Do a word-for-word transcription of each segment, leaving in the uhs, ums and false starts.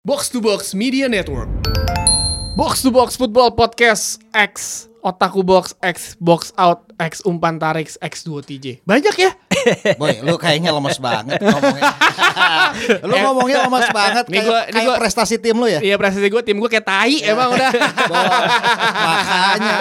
Box to Box Media Network. Box to Box Football Podcast X Otaku Box X Box Out X Umpan Tarik X dua T J. Banyak ya? Boy, lu kayaknya lemes banget ngomongnya. Lu ngomongnya lemes banget kayak, gua, kayak gua, prestasi tim lu ya? Iya, prestasi gue tim gue kayak tai emang udah. Makanya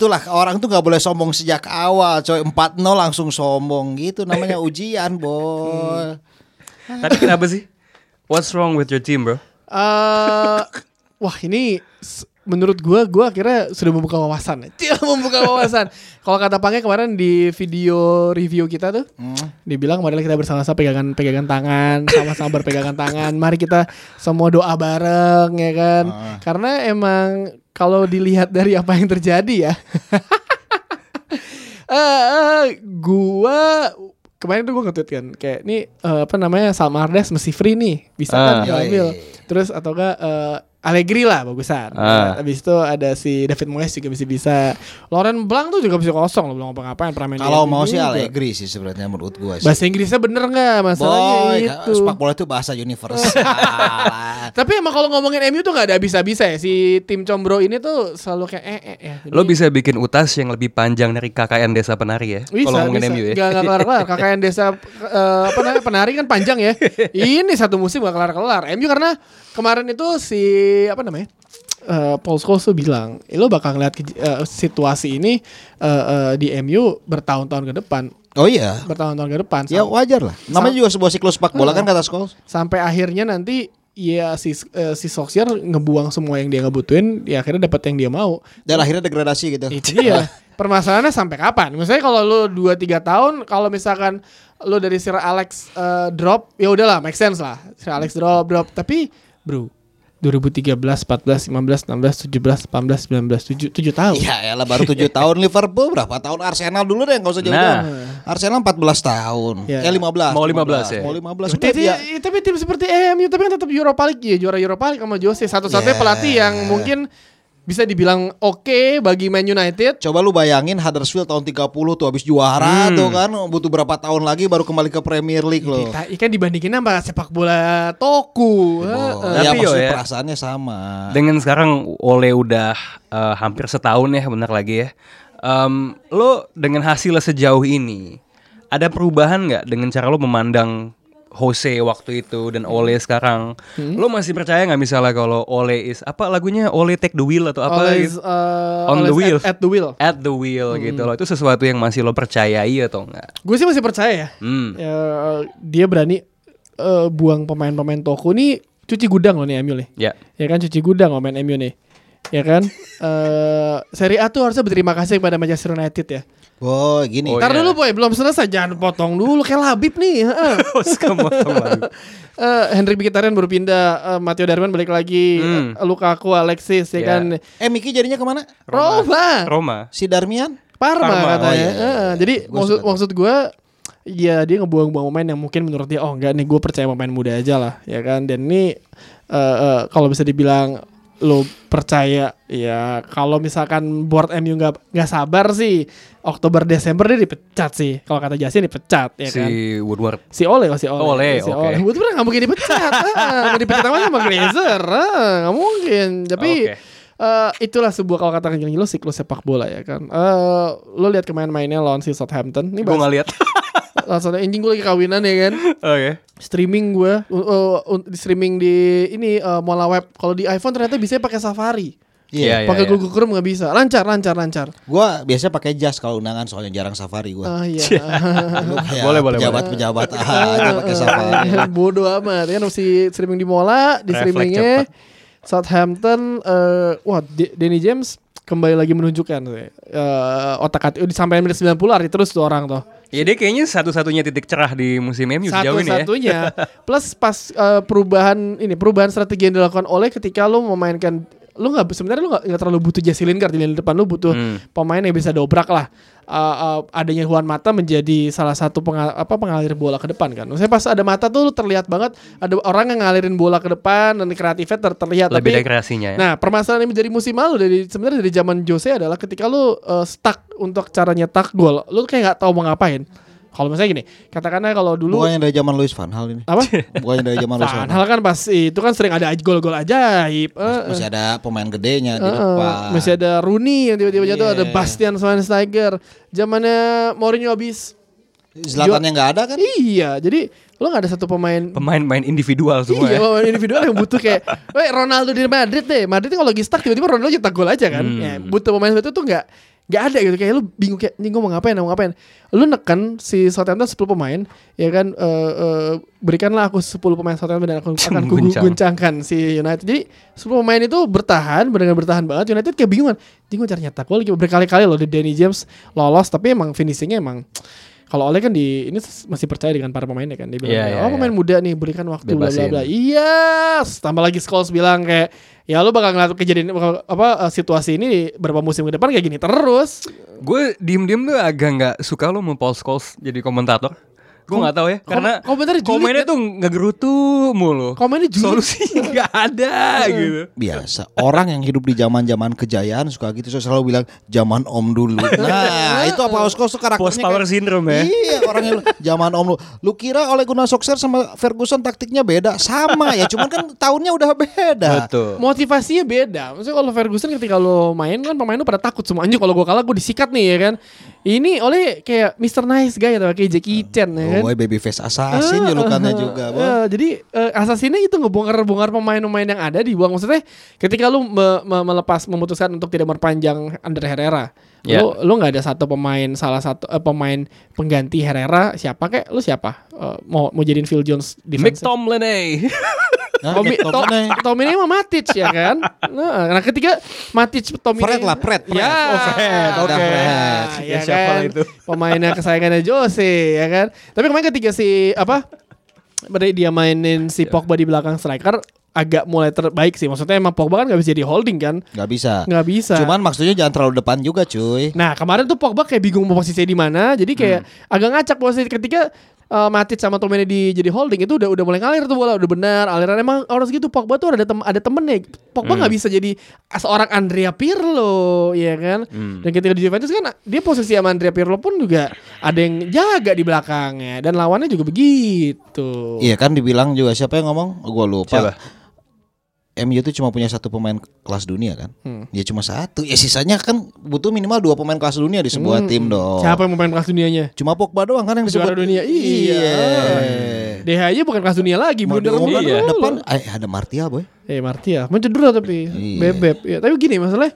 itulah, orang tuh gak boleh sombong sejak awal coy. Empat nol langsung sombong gitu, namanya ujian boy. hmm. Tapi kenapa sih? What's wrong with your team bro? Uh, wah ini menurut gue, gue akhirnya sudah membuka wawasan. Membuka wawasan. Kalau kata Pange kemarin di video review kita tuh, hmm. dibilang marilah kita bersama-sama pegangan pegangan tangan, sama-sama berpegangan tangan. Mari kita semua doa bareng ya kan. Uh. Karena emang kalau dilihat dari apa yang terjadi ya, uh, uh, gue kemarin tuh gue nge-tweet kan, kayak ini uh, apa namanya Salma Ardes mesti free nih, bisa kan diambil. Uh. Terus atau enggak? Uh, Allegri lah bagusan. Uh. Abis itu ada si David Moyes juga bisa bisa. Lauren Blanc tuh juga bisa kosong loh, belum ngapa-ngapain. Kalau mau sih Allegri sih sebenarnya menurut gue. Bahasa Inggrisnya bener nggak masalahnya boy, itu. Sepak bola itu bahasa universal. Tapi emang kalau ngomongin M U tuh nggak ada habis-habisnya ya. Si tim Combro ini tuh selalu kayak eh eh ya. Jadi lo bisa bikin utas yang lebih panjang dari K K N Desa Penari ya. Kalau ngomongin bisa. M U ya. Gak, gak kelar-kelar. K K N Desa uh, apa namanya Penari kan panjang ya. Ini satu musim gak kelar-kelar. M U karena kemarin itu si apa namanya uh, Paul Scholes tuh bilang eh, lo bakal ngeliat ke, uh, situasi ini uh, uh, di M U bertahun-tahun ke depan. Oh iya, bertahun-tahun ke depan. Ya wajar lah, namanya juga sebuah siklus sepak bola uh, kan kata Scholes. Sampai akhirnya nanti ya si uh, si Solskjær ngebuang semua yang dia ngebutuin, ya akhirnya dapat yang dia mau dan akhirnya degradasi gitu. Iya. Permasalahannya sampai kapan? Misalnya kalau lo dua tiga tahun, kalau misalkan lo dari Sir Alex uh, drop, ya udahlah make sense lah. Sir Alex drop drop tapi bro dua ribu tiga belas, empat belas, lima belas, enam belas, tujuh belas, delapan belas, sembilan belas, tujuh tahun. Iya, elah baru tujuh tahun Liverpool, berapa tahun Arsenal dulu deh, enggak usah jauh-jauh. Nah. Arsenal empat belas tahun. Ya. Eh lima belas. Mau lima belas, lima belas ya. Mau lima belas. Tapi, ya. Tapi tim seperti M U tapi kan tetap Europa League ya, juara Europa League sama Jose, satu-satunya yeah. pelatih yang mungkin bisa dibilang oke okay bagi Man United. Coba lu bayangin Huddersfield tahun tiga puluh tuh habis juara hmm. tuh kan, butuh berapa tahun lagi baru kembali ke Premier League loh. Iya kan, dibandingin sama sepak bola toku. Oh, uh, ya maksudnya ya, perasaannya sama. Dengan sekarang Ole udah uh, hampir setahun ya, benar lagi ya. Um, lo dengan hasilnya sejauh ini ada perubahan nggak dengan cara lo memandang Jose waktu itu dan Ole sekarang? hmm? Lo masih percaya gak misalnya kalau Ole is apa lagunya, Ole take the wheel atau apa is, uh, on the wheel at, at the wheel at the wheel hmm. gitu loh. Itu sesuatu yang masih lo percayai atau enggak? Gue sih masih percaya ya. hmm. uh, Dia berani uh, buang pemain-pemain toko nih. Cuci gudang loh nih M U nih. yeah. Ya kan, cuci gudang loh main M U nih. Ya kan. uh, Serie A tuh harusnya berterima kasih kepada Manchester United ya. Oh gini. Ntar oh, dulu boy, belum selesai, jangan potong dulu kayak Labib nih. uh, Henry Mkhitaryan baru pindah, uh, Matteo Darmian balik lagi, hmm. uh, Lukaku, Alexis ya yeah. kan. Eh Miki jadinya kemana? Roma. Roma. Roma. Si Darmian? Parma, Parma. katanya. Oh, iya, iya. Uh, jadi gua maksud suka. maksud gue, ya dia ngebuang-buang pemain yang mungkin menurut dia oh enggak nih, gue percaya pemain muda aja lah ya kan. Dan ini uh, uh, kalau bisa dibilang lo percaya ya, kalau misalkan board M U nggak nggak sabar sih Oktober Desember dia dipecat sih, kalau kata Jasin dipecat ya kan, si Woodward si Ole si Ole, Ole si okay. Ole Woodward nggak mungkin dipecat. Nggak ah, dipecat sama Glazer nggak ah, mungkin. Tapi okay. uh, itulah sebuah, kalau kata gini lo siklus sepak bola ya kan. Uh, lo lihat kemain-mainnya lawan si Southampton ini, gue nggak lihat. Langsung anjing gue lagi kawinan ya kan. Oke. Streaming gue uh, uh, streaming di ini uh, Mola Web. Kalau di iPhone ternyata bisa pakai Safari. Iya. Yeah, pakai yeah, Google yeah. Chrome nggak bisa. Lancar, lancar, lancar. Gue biasanya pakai jas kalau undangan soalnya jarang Safari gue. Ah iya. Boleh boleh. Pejabat-pejabat aja pakai Safari. Bodoh amat. Kan mesti streaming di Mola, di streamingnya Southampton. Uh, wah, Danny James kembali lagi menunjukkan uh, otak hati. Udah sampai menit sembilan puluh lari terus tuh orang tuh. Ya dia kayaknya satu-satunya titik cerah di musim M U sejauh ini ya. Satu-satunya. Plus pas uh, perubahan ini, perubahan strategi yang dilakukan Ole ketika lu memainkan, lu nggak, sebenarnya lu nggak terlalu butuh Jesse Lingard di lini depan, lu butuh hmm. pemain yang bisa dobrak lah. Uh, uh, adanya Juan Mata menjadi salah satu pengal, apa pengalir bola ke depan kan. Maksudnya pas ada Mata tuh terlihat banget ada orang yang ngalirin bola ke depan dan kreatifnya ter, terlihat. Lebih dari kreasinya ya. Nah permasalahan yang menjadi musim lalu dari sebenarnya dari zaman Jose adalah ketika lu uh, stuck untuk cara nyetak gol, lu kayak nggak tahu mau ngapain. Kalau misalnya gini, katakanlah kalau dulu bukannya dari zaman Louis van Gaal ini. Apa? Bukannya dari zaman Louis van Gaal kan pas itu kan sering ada gol-gol ajaib. Mas, masih ada pemain gedenya uh, di depan. Masih ada Rooney yang tiba-tiba yeah. jatuh, ada Bastian Schweinsteiger. Zamannya Mourinho habis. Zlatannya enggak ada kan? Iya, jadi lo enggak ada satu pemain pemain-pemain individual semua. Iya, ya. Pemain individual yang butuh kayak weh Ronaldo di Madrid deh. Madrid kalau lagi stuck tiba-tiba Ronaldo cetak gol aja kan. Hmm. Ya, butuh pemain seperti itu tuh enggak Gak ada gitu, kayak lu bingung kayak nih gue mau ngapain, mau ngapain. Lu neken si Southampton sepuluh pemain, ya kan, uh, uh, berikanlah aku sepuluh pemain Southampton dan aku akan guncangkan si United. Jadi sepuluh pemain itu bertahan, benar-benar bertahan banget. United kayak bingungan, jadi gue cari nyetak gol berkali-kali loh. Danny James lolos, tapi emang finishingnya emang kalau Ole kan di ini masih percaya dengan para pemainnya kan, dia bilang yeah, yeah, oh pemain yeah. muda nih berikan waktu bla bla bla. Iya, tambah lagi Scholes bilang kayak ya lu bakal ngeliat kejadian apa situasi ini berapa musim ke depan kayak gini terus. Gue diem-diem tuh agak nggak suka lo sama Paul Scholes jadi komentator. Gue nggak tahu ya kom- karena komentarnya komennya tuh ngegerutu mulu. Komennya solusinya nggak ada gitu. Biasa orang yang hidup di zaman-zaman kejayaan suka gitu, so selalu bilang zaman om dulu. Nah itu apa Oscos tuh karakternya. Post power kayak, syndrome ya. Iya orang yang zaman om dulu. Lu kira Ole Gunnar Solskjær sama Ferguson taktiknya beda? Sama ya, cuman kan tahunnya udah beda. Betul. Motivasinya beda. Maksudnya kalau Ferguson ketika lo main kan pemain lo pada takut semua. Anjir kalau gue kalah gue disikat nih ya kan. Ini Ole kayak mister Nice Guy atau kayak Jackie Chan ya kan. Boy baby face assassin julukannya uh, uh, juga. Uh, jadi uh, assassinnya itu ngebongkar-bongkar pemain-pemain yang ada dibuang. Maksudnya ketika lu me- me- melepas memutuskan untuk tidak memperpanjang Ander Herrera, yeah. lu lu nggak ada satu pemain salah satu uh, pemain pengganti Herrera siapa kek? Lu siapa? Uh, mau mau jadiin Phil Jones defense? McTominay. Nah, Tommy, Tommy, Tommy ini mah Matic ya kan. Nah, nah ketiga Matic Tommy Fred lah, Fred. Fred. Ya, oh, Fred. Oke. Okay. Nah, ya ya siapa kan? Itu? Pemainnya kesayangannya Jose ya kan. Tapi kemarin ketiga si apa? Berarti dia mainin si Pogba di belakang striker agak mulai terbaik sih. Maksudnya emang Pogba kan gak bisa jadi holding kan. Gak bisa. Gak bisa. Cuman maksudnya jangan terlalu depan juga cuy. Nah kemarin tuh Pogba kayak bingung mau posisinya di mana. Jadi kayak hmm. agak ngacak posisi ketika uh, Matic sama Tomine di jadi holding itu udah udah mulai ngalir tuh bola. Udah benar aliran emang harus gitu. Pogba tuh ada tem- ada temennya. Pogba hmm. gak bisa jadi seorang Andrea Pirlo ya kan. Hmm. Dan ketika di Juventus kan dia posisi sama Andrea Pirlo pun juga ada yang jaga di belakangnya. Dan lawannya juga begitu. Iya kan dibilang juga siapa yang ngomong? Gue lupa. Siapa? M U itu cuma punya satu pemain kelas dunia kan. Hmm. Ya cuma satu. Ya sisanya kan butuh minimal dua pemain kelas dunia di sebuah hmm. tim dong. Siapa yang pemain kelas dunianya? Cuma Pogba doang kan yang disebut dunia. Iya. D H aja bukan kelas dunia lagi, blunder umpan iya. depan. Eh ada Martial, boy. Eh Martial, mencedera tapi iya. bebek. Ya, tapi gini masalahnya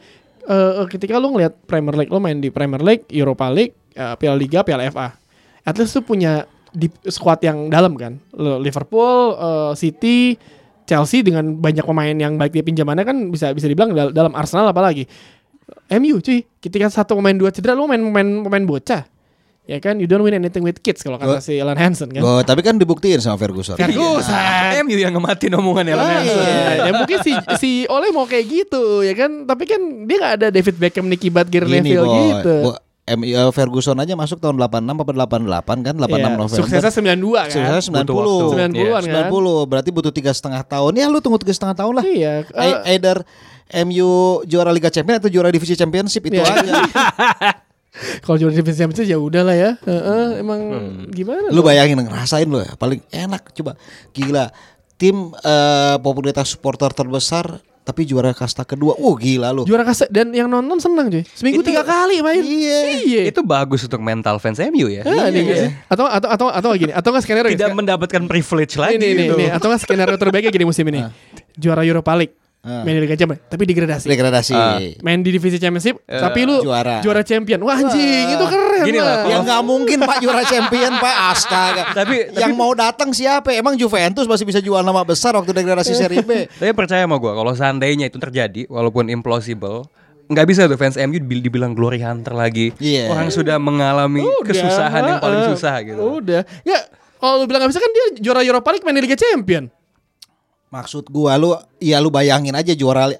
uh, ketika lu ngelihat Premier League, lu main di Premier League, Europa League, uh, Piala Liga, Piala F A. At least lu punya di squad yang dalam kan. Liverpool, uh, City, Chelsea dengan banyak pemain yang baik dia pinjamannya kan bisa bisa dibilang dal- dalam Arsenal apalagi M U cuy ketika satu pemain dua cedera lu main pemain pemain bocah ya kan you don't win anything with kids kalau kata si Alan Hansen kan. Oh, tapi kan dibuktiin sama Ferguson. Ferguson M U yang ngematin omongan Alan Hansen. Ya mungkin si si Ole mau kayak gitu ya kan tapi kan dia nggak ada David Beckham, Nicky Buttger, Neville gitu. Bo- M I A Ferguson aja masuk tahun delapan enam apa delapan delapan kan delapan enam yeah. November. Suksesnya sembilan puluh dua kan. Suksesnya sembilan puluh. sembilan puluhan yeah. sembilan puluh kan. Berarti butuh tiga setengah tahun. Ya lu tunggu tiga setengah tahun lah. Iya. Yeah. Uh, Either M U juara Liga Champions atau juara divisi Championship itu yeah. aja. Kalau juara divisi Championship ya udahlah ya. Uh-uh, emang hmm. gimana? Lu bayangin ngerasain lu ya. Paling enak coba. Gila. Tim uh, popularitas supporter terbesar tapi juara kasta kedua, wah oh, gila lu. Juara kasta dan yang nonton senang cuy. Seminggu itu, tiga kali main. Iya. Iya. Itu bagus untuk mental fans M U ya. Nah, iya, iya. Atau atau atau atau gini, atau enggak skenario tidak sk- mendapatkan privilege lagi ini, ini, gitu. Ini, atau enggak skenario terbaiknya gini musim ini. Juara Europa League. Uh. Main di Liga Champions tapi degradasi. Degradasi. Uh. Main di divisi Championship uh. tapi lu juara. Juara champion. Wah anjing, uh. itu keren. Gini lah. Yang enggak mungkin Pak juara champion Pak astaga. Tapi yang tapi, mau datang siapa? Emang Juventus masih bisa jual nama besar waktu degradasi Serie B. Tapi percaya sama gue kalau seandainya itu terjadi walaupun implausible nggak bisa tuh fans M U dibilang glory hunter lagi. Yeah. Orang sudah mengalami udah, kesusahan uh, yang paling susah gitu. Udah. Ya, kalau lu bilang nggak bisa kan dia juara Europa League main di Liga Champions. Maksud gua lu ya lu bayangin aja juara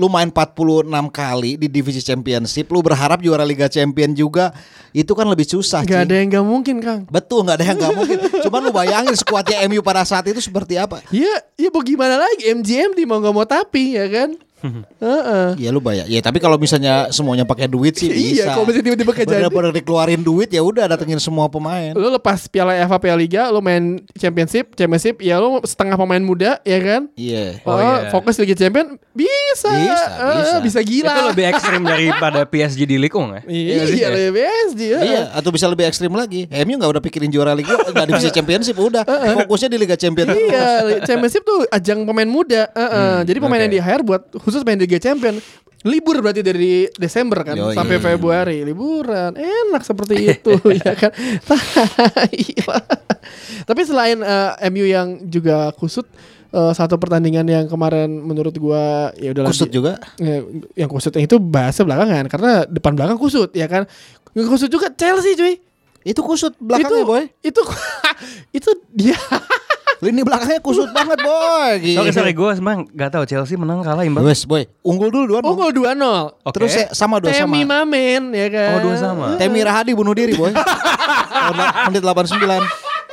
lu main empat puluh enam kali di divisi Championship, lu berharap juara Liga Champion juga, itu kan lebih susah. Gak Ci. Ada yang gak mungkin, Kang. Betul, gak ada yang gak mungkin. Cuman lu bayangin skuadnya M U pada saat itu seperti apa? Iya, ya bagaimana lagi? M G M di mau gak mau tapi, ya kan? Uh-uh. Ya lu bayar. Ya tapi kalau misalnya semuanya pakai duit sih bisa. Iya, kalau misalnya tiba-tiba kejadian benar-benar dikeluarin duit ya udah datengin semua pemain. Lu lepas Piala E F A, Piala Liga, lu main Championship, Championship ya lu setengah pemain muda ya kan? Iya. Yeah. Oh, oh yeah. Fokus Liga Champion bisa. Bisa, uh, bisa. Bisa gila. Itu lebih ekstrim daripada P S G di Liga enggak? Iya, iya lebih P S G. Uh. Iya, atau bisa lebih ekstrim lagi. M U enggak udah pikirin juara Liga, enggak divisi Championship udah. Uh-uh. Fokusnya di Liga Champion. Iya, Championship tuh ajang pemain muda. Uh-uh. Hmm, jadi pemain okay. yang di-hire buat khusus main Liga Champion libur berarti dari Desember kan Yo, sampai iya. Februari liburan enak seperti itu ya kan. Tapi selain uh, M U yang juga kusut, uh, satu pertandingan yang kemarin menurut gua ya udah kusut lagi, juga ya, yang kusut yang itu bahasa belakangan karena depan belakang kusut ya kan, yang kusut juga Chelsea cuy, itu kusut belakangnya itu, boy itu itu dia lini belakangnya kusut banget boy. Oke okay, sorry gue emang gak tahu Chelsea menang kalah imbang. Wes boy, unggul dulu dua nol. Unggul dua nol. Okay. Terus ya, sama dua sama. Tammy Mamen ya kan. Oh dua sama. Tammy Rahadi bunuh diri boy. Menit delapan puluh sembilan.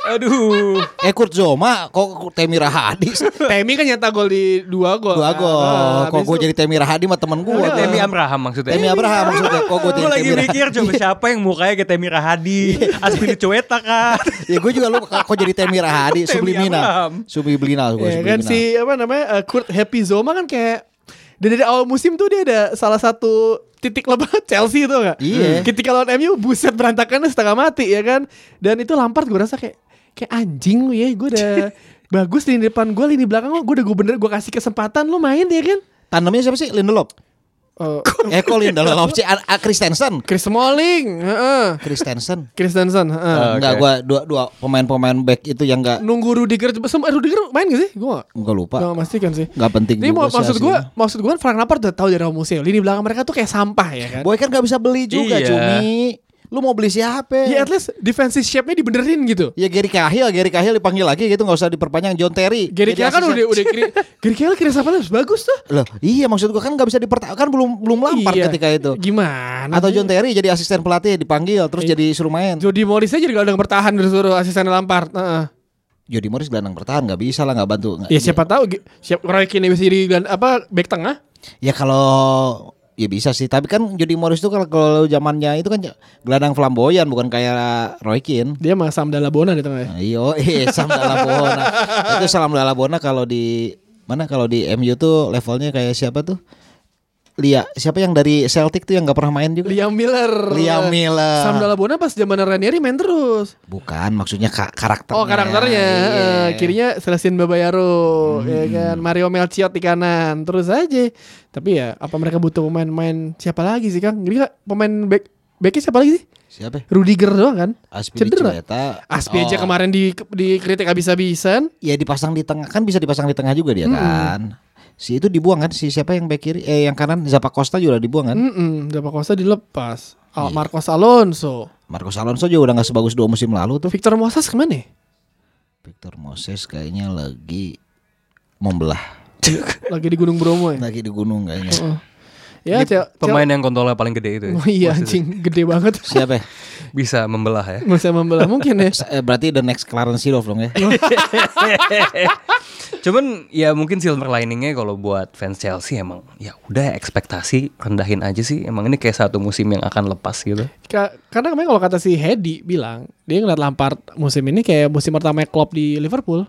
Aduh. Eh Kurt Zoma kok Tammy Rahadi. Tammy kan nyata gol di dua gol. Dua gol. Ah, kok gue jadi Tammy Rahadi sama temen gue. Ya, Tammy Abraham maksudnya. Tammy Abraham maksudnya. Kok gue jadi lagi mikir coba siapa yang mukanya kayak Tammy Rahadi. Asli cueta kan. Ya gue juga lu kok jadi Tammy Rahadi subliminal. Subliminal gue. Ya kan si apa namanya Kurt Happy Zoma kan kayak dari awal musim tuh dia ada salah satu titik lemah Chelsea itu enggak? Iya. Ketika lawan M U buset berantakannya setengah mati ya kan. Dan itu Lampard gue rasa kayak kayak anjing lu ya, gue udah bagus lini depan gue, lini belakang gue udah gue bener, gue kasih kesempatan lu main ya kan. Tandemnya siapa sih? Lindelof uh, Eko Lindelof sih, Christensen Chris Smalling uh. Christensen Christensen uh. uh, okay. Enggak, gue dua, dua pemain-pemain back itu yang enggak. Nunggu Rudiger, Rudiger main gak sih? Gue enggak lupa. Enggak pastikan sih. Enggak penting juga sih. Maksud gue, maksud gue Frank Lampard udah tahu dari awal musim lini belakang mereka tuh kayak sampah ya kan. Boy kan gak bisa beli juga iya. Cumi lu mau beli siapa? Ya at least defensive shape-nya dibenerin gitu. Ya Gary Cahill, Gary Cahill dipanggil lagi gitu, enggak usah diperpanjang. John Terry. Gary Cahill kan udah udah kiri. Gary Cahill kira siapa lagi bagus tuh. Loh, iya maksud gua kan enggak bisa dipertahankan belum belum Lampard iya. Ketika itu. Gimana? Atau John Terry jadi asisten pelatih dipanggil terus iya. Jadi suruh main. Jody Morris aja enggak ada yang bertahan disuruh asisten Lampard. Heeh. Uh-uh. Jody Morris gelandang bertahan enggak bisa lah, enggak bantu. Gak, ya siapa ya. Tahu siap Roy Keane bisa jadi apa bek tengah? Ya kalau ya bisa sih, tapi kan Jody Morris itu kalau kalau zamannya itu kan gelandang flamboyan bukan kayak Roy Keane. Dia mah Sam Dalabona di tengah ya. Nah, iyo, eh Sam Dalabona. Itu Sam Dalabona kalau di mana kalau di M U tuh levelnya kayak siapa tuh? Lia, siapa yang dari Celtic tuh yang enggak pernah main juga? Liam Miller. Liam Miller. Sam Dalabona pas zaman Ranieri main terus. Bukan, maksudnya ka- karakternya. Oh, karakternya. Yeah. Uh, kirinya Celestine Babayaro, hmm. ya kan. Mario Melchior di kanan. Terus aja. Tapi ya, apa mereka butuh pemain-pemain siapa lagi sih, Kang? Kira pemain back backnya siapa lagi sih? Siapa? Rudiger doang kan? Aspi cedera. Aspi aja oh. Kemarin di dikritik habis-habisan. Ya dipasang di tengah kan bisa dipasang di tengah juga dia hmm. kan. Si itu dibuang kan, si siapa yang back kiri eh yang kanan Zappa Costa juga dibuang kan? Mm-mm, Zappa Costa dilepas. Al- yeah. Marcos Alonso. Marcos Alonso juga udah enggak sebagus dua musim lalu tuh. Victor Moses kemana? Victor Moses kayaknya lagi membelah. Lagi di Gunung Bromo ya? Lagi di gunung kayaknya. Oh, oh. Ya, cel- pemain cel- yang kontolnya paling gede itu. Ya? Oh, iya, anjing, gede banget. Siapa? Ya? Bisa membelah ya. Bisa membelah mungkin ya. Berarti the next Clarence Seedorf dong ya. Cuman ya mungkin silver liningnya kalau buat fans Chelsea emang ya udah ekspektasi rendahin aja sih. Emang ini kayak satu musim yang akan lepas gitu. Ka- karena kemarin kalau kata si Hedi bilang dia ngeliat Lampard musim ini kayak musim pertama Klopp di Liverpool.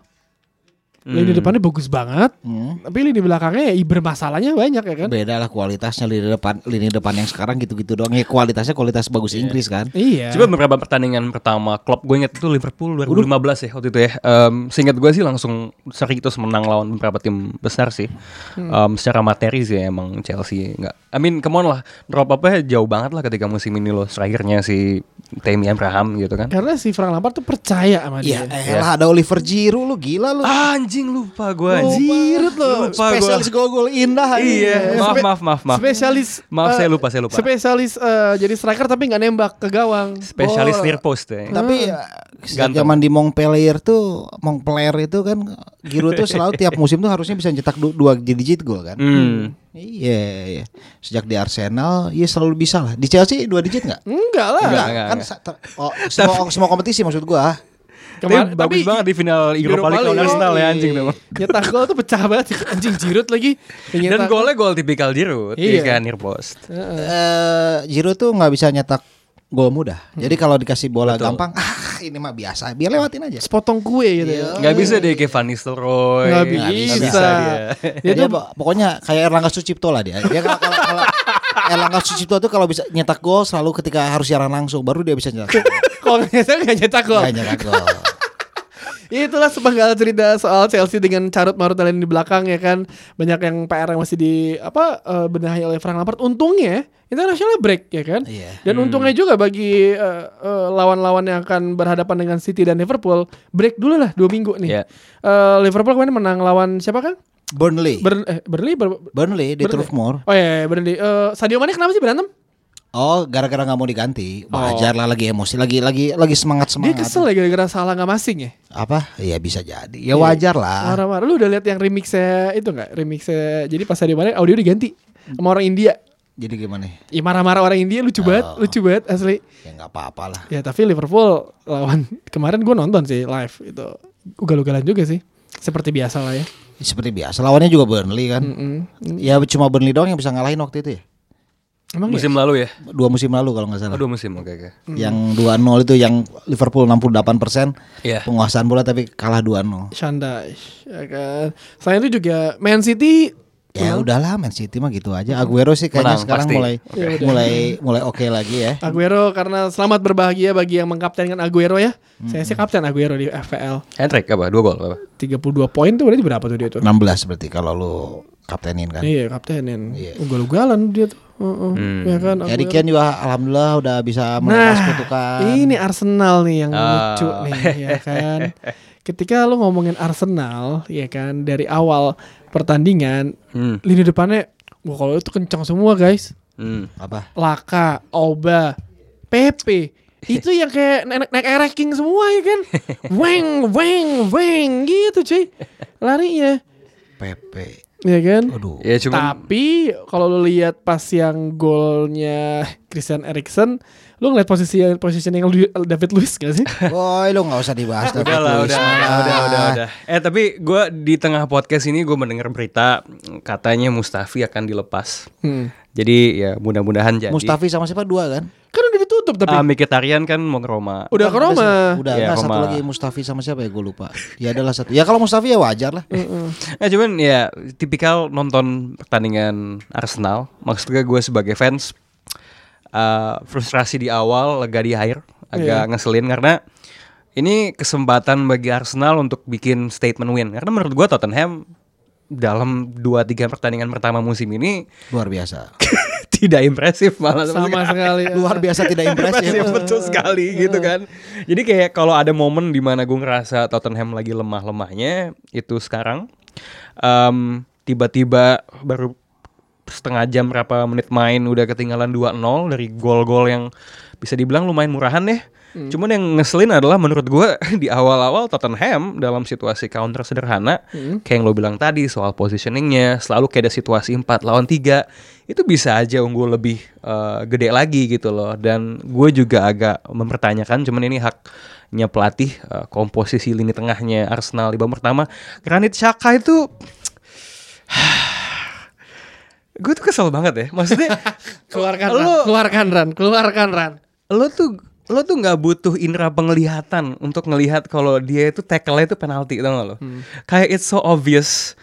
Lini hmm. depannya bagus banget, hmm. tapi lini belakangnya ya bermasalahnya banyak ya kan. Beda lah kualitasnya lini depan, lini depan yang sekarang gitu-gitu doang. Ya kualitasnya kualitas bagus yeah. Inggris kan. Iya. Coba beberapa pertandingan pertama Klopp gue ingat itu Liverpool dua ribu lima belas Udah. Ya waktu itu ya. Um, seingat gue sih langsung serius menang lawan beberapa tim besar sih. Um, hmm. Secara materi sih emang Chelsea nggak. I mean come on lah, drop apa jauh banget lah ketika musim ini loh strikernya si Tammy Abraham gitu kan. Karena si Frank Lampard tuh percaya sama dia. Ya, ya. Lah ada Oliver Giroud lu gila lu. Anj- Anjing lupa gue Jirut loh lupa spesialis gol-gol indah. Iya maaf maaf maaf maaf Spesialis Maaf uh, saya lupa saya lupa Spesialis uh, jadi striker tapi gak nembak ke gawang. Spesialis oh, near post ya. Tapi uh, zaman di Montpellier tuh Montpellier itu kan Giroud tuh selalu tiap musim tuh harusnya bisa cetak dua digit gol kan. hmm. Iya, iya, sejak di Arsenal, iya selalu bisa lah. Di Chelsea dua digit nggak? Enggak lah, enggak, enggak, kan enggak. Ter, oh, semua, semua kompetisi maksud gua. Kemarin bagus banget di final Europa League lawan Arsenal ya anjing tuh. Nyetak gol tuh pecah banget anjing Giroud lagi. Dan golnya gol tipikal Giroud, iya kan near post. Uh, Giroud tuh nggak bisa nyetak gol mudah. Hmm. Jadi kalau dikasih bola betul, gampang, ah ini mah biasa, biar lewatin aja. Sepotong kue gitu. Yo, nggak bisa deh kayak Van Nistelrooy. Nggak bisa. Nggak bisa dia. Dia, dia tuh, pokoknya kayak Erlangga Sucipto lah dia. Dia kalau, kalau, kalau Erlangga Sucipto tuh kalau bisa nyetak gol selalu ketika harus siaran langsung baru dia bisa nyetak. Kalau biasanya nggak nyetak gol. Nggak nyetak gol. Itulah sepenggal cerita soal Chelsea dengan carut marut lain di belakang ya kan. Banyak yang P R yang masih di apa uh, benahi oleh Frank Lampard. Untungnya internasional break ya kan. Yeah. Dan hmm. untungnya juga bagi uh, uh, lawan-lawan yang akan berhadapan dengan City dan Liverpool, break dulu lah dua minggu nih. Yeah. Uh, Liverpool kemarin menang lawan siapa kan? Burnley. Burn, eh, Burnley ber- Burnley di Turf Moor. Oh iya, Burnley. Uh, Sadio Mane kenapa sih berantem? Oh, gara-gara nggak mau diganti, wajar lah, lagi emosi, lagi lagi lagi semangat semangat. Dia kesel ya gara-gara salah nggak masing ya? Apa? Ya bisa jadi. Ya wajar lah. Marah-marah. Lu udah lihat yang remixnya itu nggak? Remixnya jadi pas hari kemarin audio diganti sama orang India. Jadi gimana? Ya marah-marah orang India lucu banget, oh. lucu banget asli. Ya nggak apa-apa lah. Ya tapi Liverpool lawan kemarin gue nonton sih live itu ugal-ugalan juga sih, seperti biasa lah ya. Seperti biasa. Lawannya juga Burnley kan? Mm-mm. Ya cuma Burnley doang yang bisa ngalahin waktu itu ya. Emang musim ya? Lalu ya? Dua musim lalu kalau gak salah. Oh, dua musim oke okay, oke okay. Yang dua nol itu yang Liverpool enam puluh delapan persen yeah. penguasaan bola tapi kalah dua nol. Shandai ya kan. Selain itu juga Man City. Ya uh. udahlah Man City mah gitu aja. Aguero sih kayaknya menang, sekarang pasti. mulai okay. Mulai mulai oke okay lagi ya Aguero, karena selamat berbahagia bagi yang mengkaptenkan Aguero ya. hmm. Saya sih kapten Aguero di F P L. Hat-trick apa? Dua gol apa? tiga puluh dua poin tuh berarti berapa tuh dia tuh? enam belas berarti kalau lu kaptenin kan. Iya kaptenin yeah. Ugal-ugalan dia tuh. Uh-uh. Hmm. Ya kan, jadi Kian juga alhamdulillah udah bisa melepas kutukan. Nah ini Arsenal nih yang oh. lucu nih ya kan. Ketika lu ngomongin Arsenal ya kan, dari awal pertandingan hmm. lini depannya wah kalau itu kencang semua guys. hmm. Apa? Laka, Oba, Pepe itu yang kayak naik naik ranking semua ya kan. Weng weng weng gitu cuy larinya Pepe. Ya kan? Aduh. Ya, cuman... Tapi kalau lu lihat pas yang golnya Christian Eriksen, lu ngeliat posisi positioning David Luiz gak sih? Woi, lu nggak usah dibahas. David udah lah, Lewis, udah, nah. udah, udah, udah. Eh tapi gue di tengah podcast ini gue mendengar berita katanya Mustafi akan dilepas. Hmm. Jadi ya mudah-mudahan jadi. Mustafi sama siapa dua kan? Kan udah ditutup tapi. Ah, Mkhitaryan kan mau ke Roma. Udah ke Roma. Udah. Ya, nah, Roma. Satu lagi Mustafi sama siapa ya gue lupa. Ya adalah satu. Ya kalau Mustafi ya wajar lah. Nah cuman ya tipikal nonton pertandingan Arsenal. Maksudnya gue sebagai fans uh, frustrasi di awal, lega di akhir, agak yeah. ngeselin karena ini kesempatan bagi Arsenal untuk bikin statement win. Karena menurut gue Tottenham dalam dua tiga pertandingan pertama musim ini luar biasa tidak impresif malah sama, sama sekali luar biasa tidak impresif betul sekali gitu kan. Jadi kayak kalau ada momen di mana gue ngerasa Tottenham lagi lemah-lemahnya itu sekarang, um, tiba-tiba baru setengah jam berapa menit main udah ketinggalan dua nol dari gol-gol yang bisa dibilang lumayan murahan deh. Hmm. Cuman yang ngeselin adalah menurut gue di awal-awal Tottenham dalam situasi counter sederhana hmm. kayak yang lo bilang tadi soal positioningnya selalu kayak ada situasi empat lawan tiga itu bisa aja unggul lebih uh, gede lagi gitu loh. Dan gue juga agak mempertanyakan cuman ini haknya pelatih uh, komposisi lini tengahnya Arsenal di babak pertama. Granit Xhaka itu gue tuh kesel banget ya maksudnya keluarkan lo, ran, keluarkan ran keluarkan ran lo tuh Lo tuh gak butuh indera penglihatan untuk ngelihat kalau dia itu tackle-nya itu penalti, tau gak lo? Hmm. Kayak it's so obvious.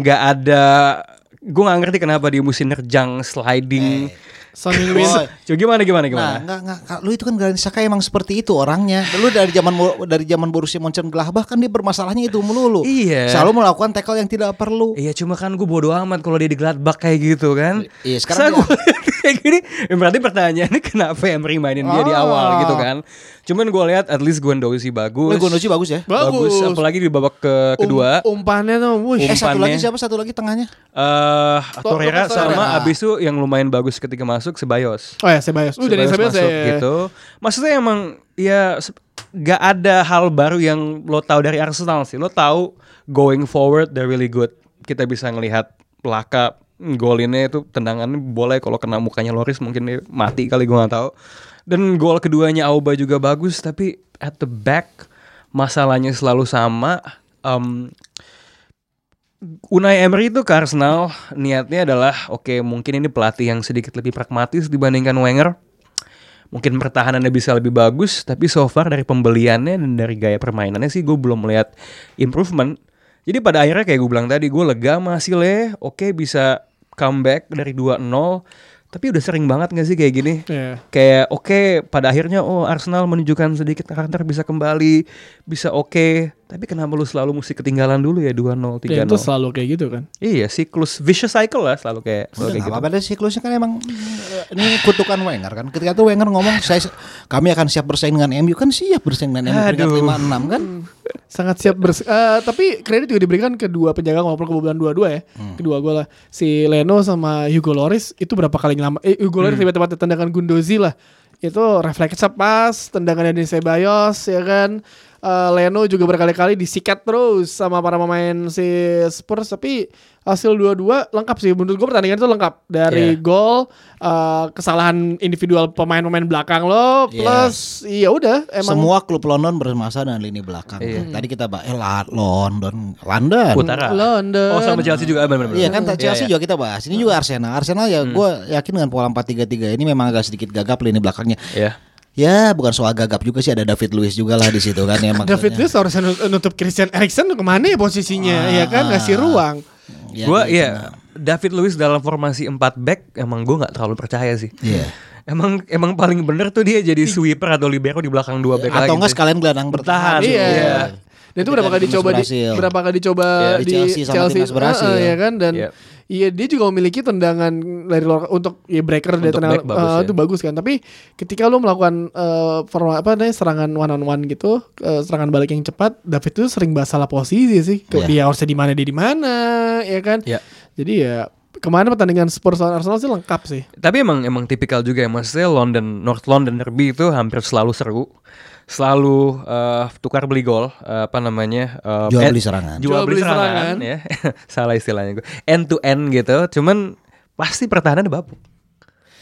Gak ada... Gue gak ngerti kenapa dia mesti nerjang, sliding. Hey. Sambil coba gimana gimana gimana. Nah, enggak enggak lu itu kan Granit Xhaka emang seperti itu orangnya. Lu dari zaman dari zaman Borussia Mönchengladbach kan dia bermasalahnya itu melulu. Iya. Selalu melakukan tackle yang tidak perlu. Iya, cuma kan gue bodo amat kalau dia di Gladbach kayak gitu kan. Iya, sekarang dia, kayak gini, berarti pertanyaannya kenapa Emery mainin ah. dia di awal gitu kan. Cuman gue lihat at least Guendouzi bagus. Guendouzi bagus ya. Bagus. bagus. Apalagi di babak ke kedua. Um, umpannya tuh. Wush. Eh satu lagi siapa satu lagi tengahnya? Eh uh, Torreira sama ah. abis itu yang lumayan bagus ketika masuk Sebayos. Oh ya Sebayos. Uh, Sebayos masuk saya... gitu. Maksudnya emang ya gak ada hal baru yang lo tahu dari Arsenal sih. Lo tahu going forward they're really good. Kita bisa ngelihat Laka golinnya itu tendangannya boleh, kalau kena mukanya Loris mungkin dia mati kali, gue nggak tahu. Dan gol keduanya Aubameyang juga bagus, tapi at the back masalahnya selalu sama. Um, Unai Emery itu ke Arsenal niatnya adalah oke okay, mungkin ini pelatih yang sedikit lebih pragmatis dibandingkan Wenger. Mungkin pertahanannya bisa lebih bagus, tapi so far dari pembeliannya dan dari gaya permainannya sih gue belum melihat improvement. Jadi pada akhirnya kayak gue bilang tadi, gue lega sama hasilnya, oke okay, bisa comeback dari dua nol. Tapi udah sering banget gak sih kayak gini? Yeah. Kayak oke okay, pada akhirnya oh Arsenal menunjukkan sedikit karakter, bisa kembali, bisa oke okay. Tapi kenapa lu selalu mesti ketinggalan dulu ya dua nol, tiga nol? Ya, itu selalu kayak gitu kan? Iya, siklus, vicious cycle lah selalu kayak, selalu kayak gitu. Apa-apa deh, siklusnya kan emang ini kutukan Wenger kan. Ketika itu Wenger ngomong saya, kami akan siap bersaing dengan M U, kan siap bersaing dengan M U peringkat lima enam kan? Sangat siap bersaing, uh, tapi kredit juga diberikan kedua penjaga walaupun kebobolan dua dua ya. Hmm. Kedua gol lah, si Leno sama Hugo Lloris itu berapa kali ngelama? Eh, Hugo Lloris tiba-tiba hmm. tendangan Guendouzi lah. Itu refleksnya pas, tendangannya di Ceballos ya kan. Uh, Leno juga berkali-kali disikat terus sama para pemain si Spurs, tapi hasil dua dua lengkap sih menurut gue, pertandingan itu lengkap dari yeah. gol, uh, kesalahan individual pemain-pemain belakang lo plus yeah. ya udah emang semua klub London bermasalah dengan lini belakang. Yeah. Tadi kita bahas eh, London, London, Utara. London. Oh sama Chelsea juga benar-benar. Iya kan Chelsea yeah, yeah. juga kita bahas. Ini juga Arsenal. Arsenal ya hmm. gue yakin dengan pola empat tiga tiga ini memang agak sedikit gagap lini belakangnya. Iya. Yeah. Ya bukan soal gagap juga sih, ada David Luiz juga lah di situ kan ya. David Luiz harusnya nutup Christian Eriksen kemana ya posisinya ah, ya kan ngasih ruang. Ya, gue ya nah. David Luiz dalam formasi empat back emang gue nggak terlalu percaya sih. Yeah. Emang emang paling bener tuh dia jadi sweeper atau libero di belakang dua back atau nggak gitu. Sekalian gelandang bertahan. Iya. Iya. Dan itu berapa kali dicoba di berapa kali dicoba yeah, di Chelsea, sama Chelsea. Timnas berhasil uh, ya kan dan yeah. iya dia juga memiliki tendangan dari luar untuk ya breaker dari tendangan uh, ya. Itu bagus kan, tapi ketika lo melakukan uh, form, apa namanya serangan one on one gitu, uh, serangan balik yang cepat, David itu sering salah posisi sih. Yeah. Dia harusnya di mana dia di mana ya kan. Yeah. Jadi ya kemarin pertandingan Spurs lawan Arsenal sih lengkap sih. Tapi emang emang tipikal juga ya, maksudnya London North London derby itu hampir selalu seru. Selalu uh, tukar beli gol, uh, apa namanya? Uh, jual beli serangan. Jual beli serangan, serangan ya. Salah istilahnya gue. End to end gitu. Cuman pasti pertahanan babuk.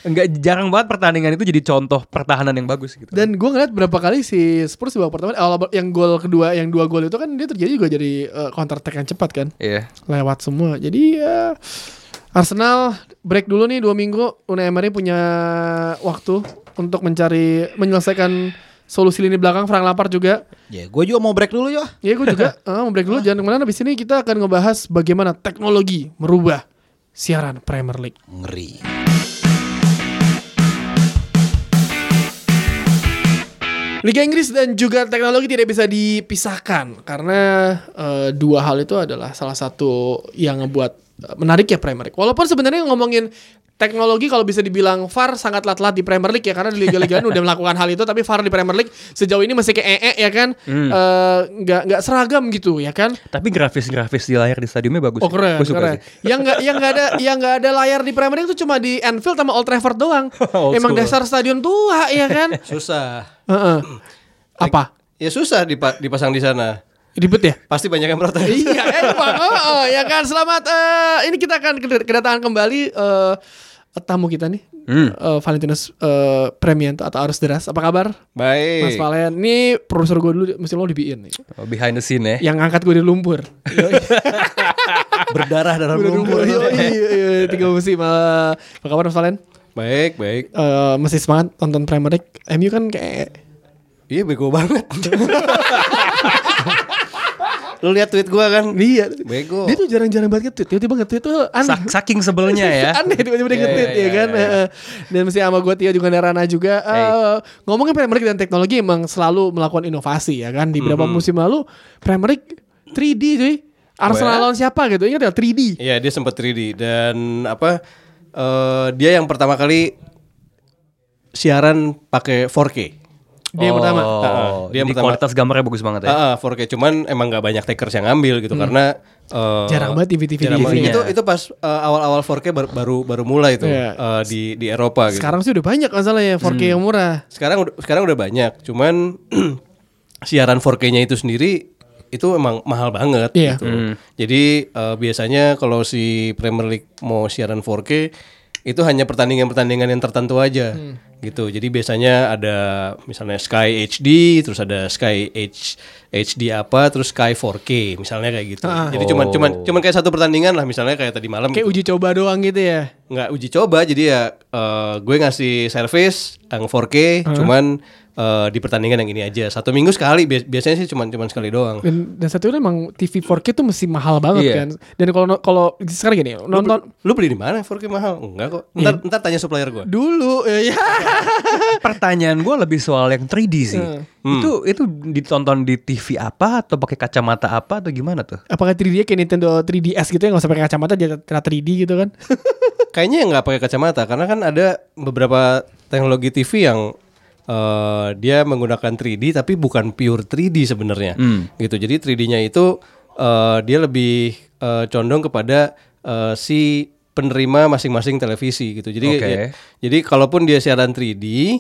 Enggak jarang banget pertandingan itu jadi contoh pertahanan yang bagus gitu. Dan gue ngeliat berapa kali si Spurs di babak pertama yang gol kedua, yang dua gol itu kan dia terjadi juga jadi uh, counter attack yang cepat kan. Iya. Yeah. Lewat semua. Jadi uh, Arsenal break dulu nih dua minggu. Unai Emery punya waktu untuk mencari menyelesaikan solusi lini belakang. Frank Lampard juga. Ya, yeah, gue juga mau break dulu ya. Ya, yeah, gue juga uh, mau break dulu. Jangan kemana-mana. Abis ini kita akan ngebahas bagaimana teknologi merubah siaran Premier League. Ngeri. Liga Inggris dan juga teknologi tidak bisa dipisahkan karena uh, dua hal itu adalah salah satu yang ngebuat uh, menarik ya Premier League. Walaupun sebenarnya ngomongin teknologi kalau bisa dibilang V A R sangat telat-telat di Premier League ya, karena di liga-liga udah melakukan hal itu, tapi V A R di Premier League sejauh ini masih kayak ee ya kan, hmm. e, nggak nggak seragam gitu ya kan. Tapi grafis-grafis di layar di stadiumnya bagus. Oh keren, ya. Keren. Yang nggak yang nggak ada yang nggak ada layar di Premier League itu cuma di Anfield sama Old Trafford doang. Emang school. Dasar stadion tua ya kan. Susah. Uh-uh. Apa? Ya susah dipa- dipasang di sana. Ribet ya? Pasti banyak yang protes. Iya emang. Oh, oh ya kan selamat. Uh, ini kita akan kedatangan kembali. Uh, tamu kita nih hmm. uh, Valentinus uh, Premianto atau Arus Deras. Apa kabar? Baik Mas Valen. Ini produser gue dulu mesti lo dibiin nih. Oh, behind the scene ya. Yang angkat gue di lumpur. Berdarah dalam lumpur. Iya tiga musim. Apa kabar Mas Valen? Baik baik. Uh, masih semangat tonton Premier League? M U kan kayak iya bego banget. Lu lihat tweet gue kan? Iya. Bego. Dia tuh jarang-jarang banget nge-tweet. Tiba-tiba nge-tweet tuh aneh. Saking sebelnya ya. Aneh tiba-tiba yeah, nge-tweet yeah, ya kan. Yeah, yeah. Dan mesti sama gue Tio juga Nerana juga. Hey. Uh, ngomongin Premier League dan teknologi emang selalu melakukan inovasi ya kan. Di beberapa mm-hmm. musim lalu Premier League tiga D cuy. Arsenal lawan siapa gitu. Ingat ya tiga D. Iya yeah, dia sempat tiga D dan apa? uh, dia yang pertama kali siaran pakai four K. Dia oh, pertama. Uh, dia yang pertama. Kualitas gambarnya bagus banget ya. Uh, four K cuman emang nggak banyak takers yang ngambil gitu hmm. karena uh, jarang banget T V T V itu itu pas uh, awal-awal four K baru baru, baru mulai itu yeah. uh, di di Eropa. Gitu. Sekarang sih udah banyak masalahnya four K hmm. yang murah. Sekarang sekarang udah banyak. Cuman siaran four K-nya itu sendiri itu emang mahal banget yeah. gitu. Mm. Jadi uh, biasanya kalau si Premier League mau siaran four K itu hanya pertandingan-pertandingan yang tertentu aja mm. gitu. Jadi biasanya ada misalnya Sky H D, terus ada Sky H HD apa, terus Sky four K misalnya kayak gitu. Ah. Jadi cuman oh. cuman cuman kayak satu pertandingan lah misalnya kayak tadi malam. Kayak gitu. Uji coba doang gitu ya. Enggak uji coba, jadi ya uh, gue ngasih service yang four K uh-huh. cuman Uh, di pertandingan yang ini aja satu minggu sekali biasanya sih cuma cuma sekali doang dan, dan satu itu emang T V four K tuh mesti mahal banget yeah. kan dan kalau kalau sekarang gini lu, nonton lu beli di mana four K mahal enggak kok ntar yeah. ntar tanya supplier gue dulu ya pertanyaan gue lebih soal yang three D sih uh. hmm. itu itu ditonton di T V apa atau pakai kacamata apa atau gimana tuh apakah three D-nya kayak Nintendo three D S gitu ya nggak usah pakai kacamata jadi three D gitu kan kayaknya nggak pakai kacamata karena kan ada beberapa teknologi T V yang Uh, dia menggunakan three D tapi bukan pure three D sebenarnya hmm. gitu jadi three D-nya itu uh, dia lebih uh, condong kepada uh, si penerima masing-masing televisi gitu jadi okay. ya, jadi kalaupun dia siaran three D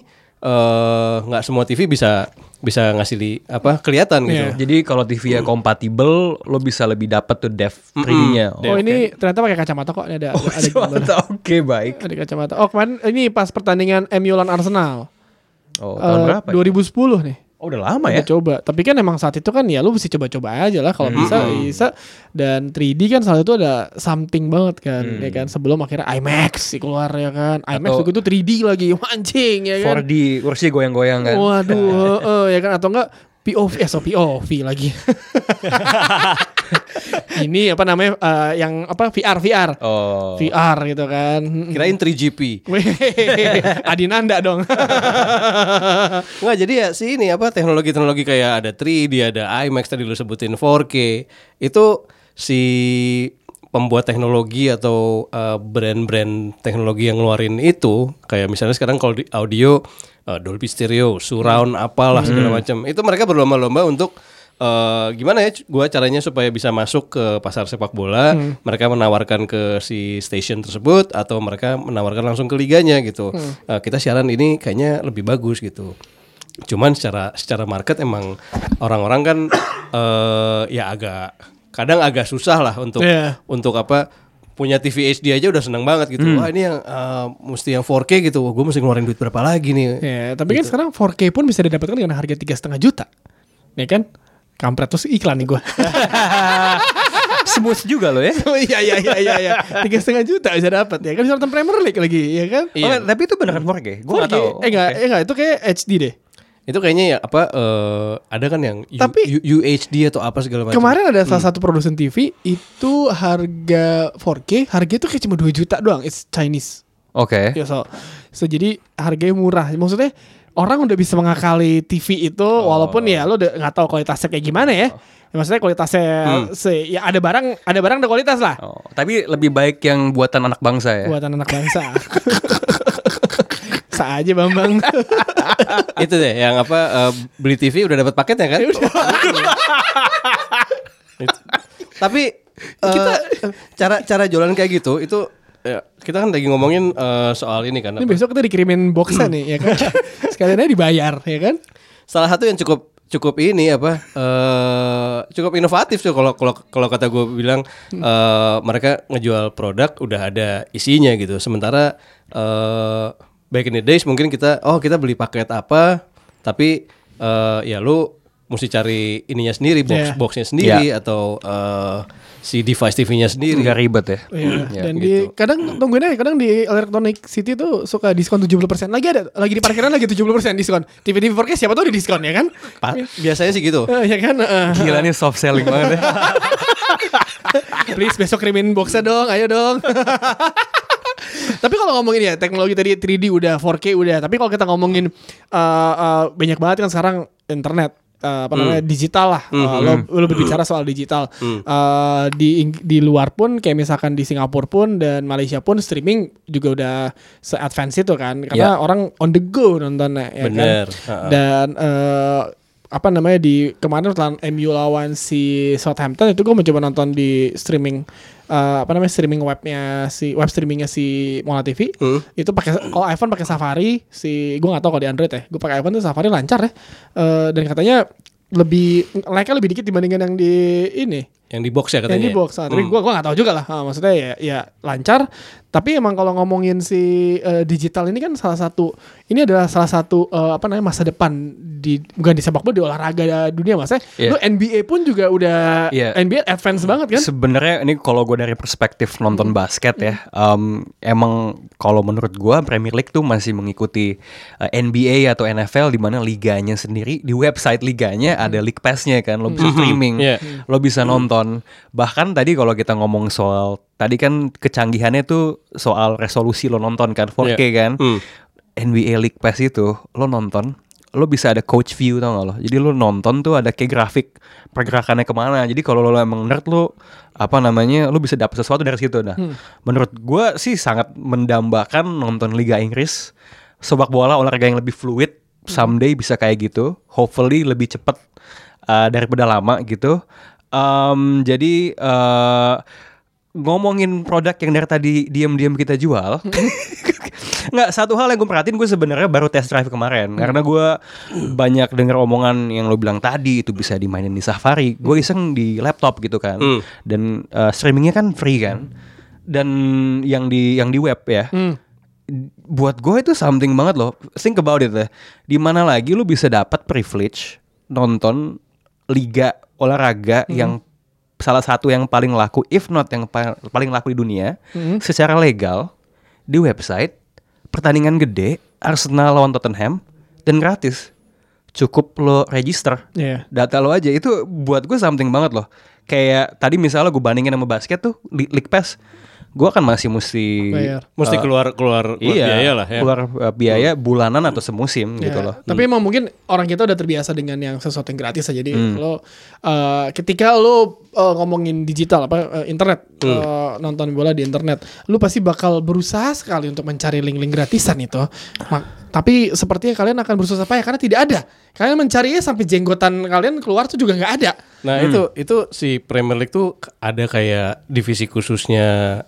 nggak uh, semua T V bisa bisa ngasih li, apa kelihatan yeah. gitu jadi kalau T V-nya mm. kompatibel lo bisa lebih dapat tuh depth three D-nya mm-hmm. oh depth, ini kan? Ternyata pakai kacamata kok ada oh, ada kacamata oke okay, baik ada kacamata oh kemarin ini pas pertandingan M U lawan Arsenal Oh, tahun uh, berapa? dua ribu sepuluh ya? Nih. Oh, udah lama udah ya. Coba. Tapi kan emang saat itu kan ya lu mesti coba-coba aja lah kalau hmm. bisa, bisa. Dan three D kan saat itu ada something banget kan, hmm. ya kan sebelum akhirnya IMAX sih keluar ya kan. IMAX atau, itu three D lagi, anjing ya kan. four D kursi goyang-goyang kan. Waduh, uh, uh, ya kan atau enggak P O V, eh so P O V lagi. Ini apa namanya uh, yang apa V R V R. Oh. V R gitu kan. Kirain three G P. Adinanda dong. Wah, jadi ya si ini apa teknologi-teknologi kayak ada three D, ada IMAX tadi lu sebutin four K. Itu si pembuat teknologi atau uh, brand-brand teknologi yang ngeluarin itu kayak misalnya sekarang kalau di audio uh, Dolby Stereo, surround apalah hmm. segala macam. Itu mereka berlomba-lomba untuk Uh, gimana ya gue caranya supaya bisa masuk ke pasar sepak bola hmm. mereka menawarkan ke si station tersebut atau mereka menawarkan langsung ke liganya gitu hmm. uh, kita siaran ini kayaknya lebih bagus gitu cuman secara secara market emang orang-orang kan uh, ya agak kadang agak susah lah untuk yeah. untuk apa punya T V H D aja udah seneng banget gitu. Hmm. Wah ini yang uh, mesti yang four K gitu. Wah gue mesti ngeluarin duit berapa lagi nih? Yeah, tapi gitu. Kan sekarang four K pun bisa didapatkan dengan harga tiga koma lima juta, ya kan? Kampret terus iklan nih gue. Smooth juga lo ya. Iya iya iya iya iya. tiga koma lima juta bisa dapat ya. Kan bisa nonton Premier League lagi ya kan. Iya. Oh, tapi itu beneran four K. Gue enggak tahu. Eh enggak okay. eh enggak itu kayak H D deh. Itu kayaknya ya apa uh, ada kan yang U, tapi, U, U H D atau apa segala macam. Kemarin ada salah hmm. satu produsen T V itu harga four K, harganya tuh kayak cuma dua juta doang. It's Chinese. Oke. Okay. Ya so. So jadi harganya murah. Maksudnya orang udah bisa mengakali T V itu oh. walaupun ya lo udah nggak tahu kualitasnya kayak gimana ya. Ya maksudnya kualitasnya hmm. se- ya ada barang ada barang ada kualitas lah. Oh, tapi lebih baik yang buatan anak bangsa ya. Buatan anak bangsa. Sa aja Bambang. Itu deh yang apa uh, beli T V udah dapat paketnya kan? Tapi uh, kita cara cara jualan kayak gitu itu ya, kita kan lagi ngomongin uh, soal ini kan. Ini apa? Besok kita dikirimin boxnya nih ya kan. Sekalian aja dibayar ya kan. Salah satu yang cukup cukup ini apa uh, cukup inovatif tuh kalau kalau kalau kata gue bilang uh, mereka ngejual produk udah ada isinya gitu. Sementara uh, back in the days mungkin kita oh kita beli paket apa tapi uh, ya lu mesti cari ininya sendiri, box yeah. boxnya sendiri yeah. atau uh, si device T V-nya sendiri. Enggak ribet ya. Yeah. Yeah, dan gitu. Di kadang tungguin aja, kadang di Electronic City tuh suka diskon tujuh puluh persen. Lagi ada lagi di parkiran lagi tujuh puluh persen diskon. T V T V four K siapa tahu di diskon ya kan? Pa- biasanya sih gitu. Uh, ya kan? Uh, Gila nih soft selling banget. Ya. Please besok kirimin boxnya dong, ayo dong. Tapi kalau ngomongin ya teknologi tadi three D udah, four K udah. Tapi kalau kita ngomongin uh, uh, banyak banget kan sekarang internet. Uh, apa namanya mm. digital lah, mm-hmm. uh, lo, lo berbicara soal digital mm. uh, di di luar pun kayak misalkan di Singapura pun dan Malaysia pun streaming juga udah se-advance itu kan, karena yeah. orang on the go nontonnya ya bener. Kan uh-huh. dan uh, apa namanya di kemarin M U lawan si Southampton itu gue mencoba nonton di streaming uh, apa namanya streaming webnya si web streamingnya si Mola T V mm. itu pakai kalau iPhone pakai Safari, si gue nggak tahu kalau di Android ya, gue pakai iPhone tuh Safari lancar ya, uh, dan katanya lebih like-nya lebih dikit dibandingkan yang di ini yang di box ya katanya, yang di box nah, mm. tapi gue gue nggak tahu juga lah, nah, maksudnya ya ya lancar. Tapi emang kalau ngomongin si uh, digital ini kan salah satu ini adalah salah satu uh, apa namanya masa depan di bukan di sepak bola, di olahraga dunia mas ya. Yeah. Lu N B A pun juga udah yeah. N B A advance banget kan? Sebenarnya ini kalau gue dari perspektif nonton basket ya, um, emang kalau menurut gue Premier League tuh masih mengikuti uh, N B A atau N F L di mana liganya sendiri di website liganya ada league pass-nya kan, lo bisa streaming, yeah. lo bisa nonton. Bahkan tadi kalau kita ngomong soal tadi kan kecanggihannya tuh soal resolusi lo nonton kan, four K yeah. kan. Mm. N B A League Pass itu lo nonton, lo bisa ada coach view tau gak lo. Jadi lo nonton tuh ada kayak grafik pergerakannya kemana. Jadi kalau lo emang nerd lo apa namanya, lo bisa dapet sesuatu dari situ. Nah, mm. menurut gue sih sangat mendambakan nonton Liga Inggris. Sepak bola olahraga yang lebih fluid. Someday mm. bisa kayak gitu. Hopefully lebih cepet uh, daripada lama gitu. Um, jadi... Uh, ngomongin produk yang dari tadi diam-diam kita jual, nggak satu hal yang gue perhatiin, gue sebenarnya baru test drive kemarin, karena gue banyak dengar omongan yang lo bilang tadi itu bisa dimainin di Safari, gue iseng di laptop gitu kan, mm. dan uh, streamingnya kan free kan, dan yang di yang di web ya. Mm. Buat gue itu something banget loh, think about it lah. Dimana lagi lo bisa dapat privilege nonton liga olahraga mm. yang salah satu yang paling laku, if not yang pa- paling laku di dunia, mm-hmm. secara legal di website, pertandingan gede Arsenal lawan Tottenham dan gratis, cukup lo register yeah. data lo aja. Itu buat gue something banget loh. Kayak tadi misalnya gue bandingin sama basket tuh League Pass, gue kan masih mesti uh, mesti keluar keluar, keluar iya, biaya lah ya. Keluar uh, biaya bulanan atau semusim yeah. gitu loh. Tapi hmm. emang mungkin orang kita udah terbiasa dengan yang sesuatu yang gratis aja. Jadi hmm. lo uh, ketika lo uh, ngomongin digital apa uh, internet hmm. uh, nonton bola di internet, lo pasti bakal berusaha sekali untuk mencari link-link gratisan itu. Ma- tapi sepertinya kalian akan bersusah payah karena tidak ada. Kalian mencarinya sampai jenggotan kalian keluar tuh juga nggak ada. Nah hmm. itu itu si Premier League tuh ada kayak divisi khususnya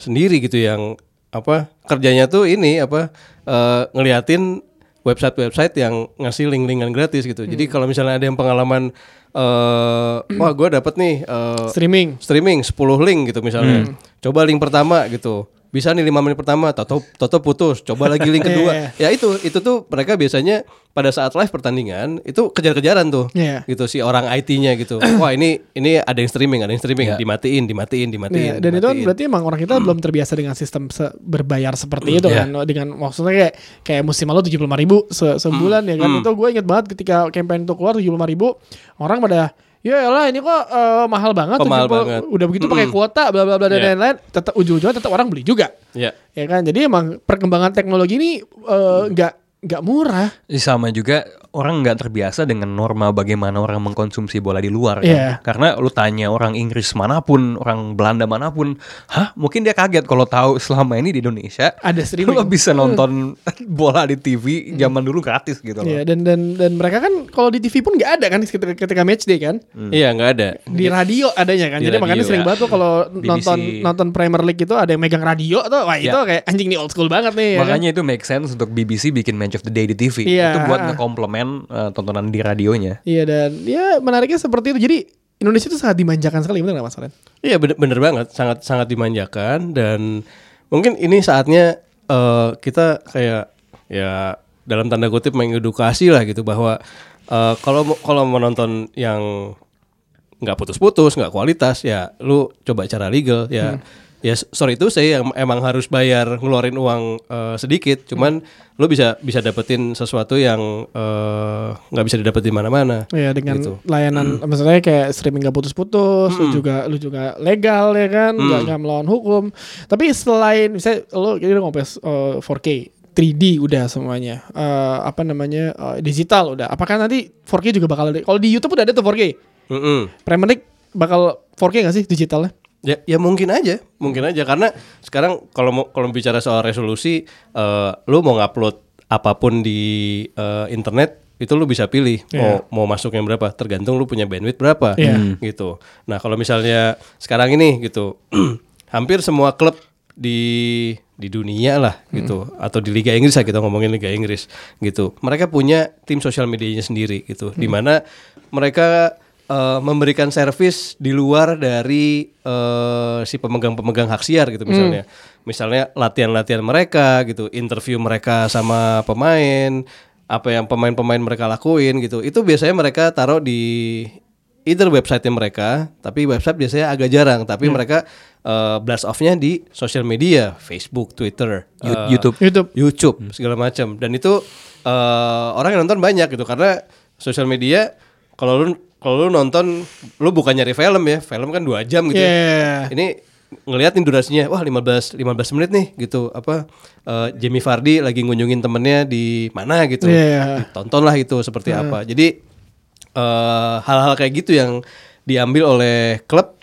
sendiri gitu yang apa kerjanya tuh ini apa uh, ngeliatin website-website yang ngasih link-linkan gratis gitu. Hmm. Jadi kalau misalnya ada yang pengalaman uh, wah gue dapet nih uh, streaming streaming sepuluh link gitu misalnya. Hmm. Coba link pertama gitu. Bisa nih lima menit pertama Toto Toto putus, coba lagi link kedua. yeah. Ya itu itu tuh mereka biasanya pada saat live pertandingan itu kejar-kejaran tuh. Yeah. Gitu si orang I T-nya gitu. Wah, ini ini ada yang streaming, ada yang streaming, yeah. dimatiin, dimatiin, dimatiin. Yeah. Dan dimatiin. Itu kan berarti emang orang kita mm. belum terbiasa dengan sistem se- berbayar seperti mm. itu yeah. kan. Dengan maksudnya kayak kayak musim lalu tujuh puluh lima ribu se- sebulan mm. ya kan. Mm. Itu gue inget banget ketika campaign itu keluar tujuh puluh lima ribu orang pada yalah ini kok uh, mahal banget, tuh, mahal banget. Udah begitu mm-hmm. pakai kuota bla bla bla dan yeah. lain-lain, tetap ujung-ujungnya tetap orang beli juga. Iya. Yeah. Ya kan? Jadi emang perkembangan teknologi ini enggak uh, enggak murah. Sama juga orang enggak terbiasa dengan norma bagaimana orang mengkonsumsi bola di luar kan. Yeah. Karena lu tanya orang Inggris manapun, orang Belanda manapun, hah, mungkin dia kaget kalau tahu selama ini di Indonesia ada streaming. Lu bisa nonton mm. bola di T V zaman dulu gratis gitu loh. Iya, yeah, dan dan dan mereka kan kalau di T V pun enggak ada kan ketika, ketika match day kan. Mm. Iya, enggak ada. Di radio adanya kan. Di Jadi radio, makanya sering ya. banget tuh kalau nonton nonton Premier League itu ada yang megang radio tuh. Wah, yeah. itu kayak anjing nih old school banget nih. Makanya ya kan? Itu make sense untuk B B C bikin match of the day di T V. Yeah. Itu buat ngekomplement Uh, tontonan di radionya. Iya, dan ya menariknya seperti itu. Jadi Indonesia itu sangat dimanjakan sekali, benar nggak Mas Soren? Iya, bener, bener banget, sangat sangat dimanjakan. Dan mungkin ini saatnya uh, kita kayak ya dalam tanda kutip mengedukasi lah gitu bahwa uh, kalau kalau menonton yang nggak putus-putus, nggak kualitas ya lu coba cara legal ya. Hmm. Ya sorry itu saya yang emang harus bayar ngeluarin uang uh, sedikit, cuman hmm. lo bisa bisa dapetin sesuatu yang nggak uh, bisa didapat di mana-mana. Iya, dengan gitu. Layanan hmm. maksudnya kayak streaming nggak putus-putus, hmm. lo juga lo juga legal ya kan, nggak hmm. melawan hukum. Tapi selain misalnya lo kita ngomongin uh, four K tiga D udah semuanya, uh, apa namanya, uh, digital udah. Apakah nanti four K juga bakal ada? Kalau di YouTube udah ada tuh four K. Mm-hmm. Premier League bakal four K nggak sih digitalnya? Ya, ya mungkin aja, mungkin aja karena sekarang kalau mau kalau bicara soal resolusi, uh, lu mau ngupload apapun di uh, internet itu lu bisa pilih yeah. mau mau masuknya berapa, tergantung lu punya bandwidth berapa, yeah. gitu. Nah kalau misalnya sekarang ini gitu, hampir semua klub di di dunia lah gitu hmm. atau di Liga Inggris lah, kita ngomongin Liga Inggris gitu, mereka punya tim sosial medianya sendiri gitu, hmm. di mana mereka uh, memberikan servis di luar dari uh, si pemegang-pemegang hak siar gitu misalnya, hmm. misalnya latihan-latihan mereka gitu, interview mereka sama pemain, apa yang pemain-pemain mereka lakuin gitu, itu biasanya mereka taruh di either website-nya mereka, tapi website biasanya agak jarang, tapi hmm. mereka uh, blast off-nya di sosial media, Facebook, Twitter, uh, YouTube, YouTube, YouTube segala macam. Dan itu uh, orang yang nonton banyak gitu karena sosial media. Kalau lu kalau lu nonton, lu bukan nyari film ya, film kan dua jam gitu. Yeah. Ya. Ini ngeliatin durasinya, wah lima belas menit nih gitu, apa uh, Jamie Vardy lagi ngunjungin temennya di mana gitu, yeah. tontonlah itu seperti yeah. apa. Jadi Uh, hal-hal kayak gitu yang diambil oleh klub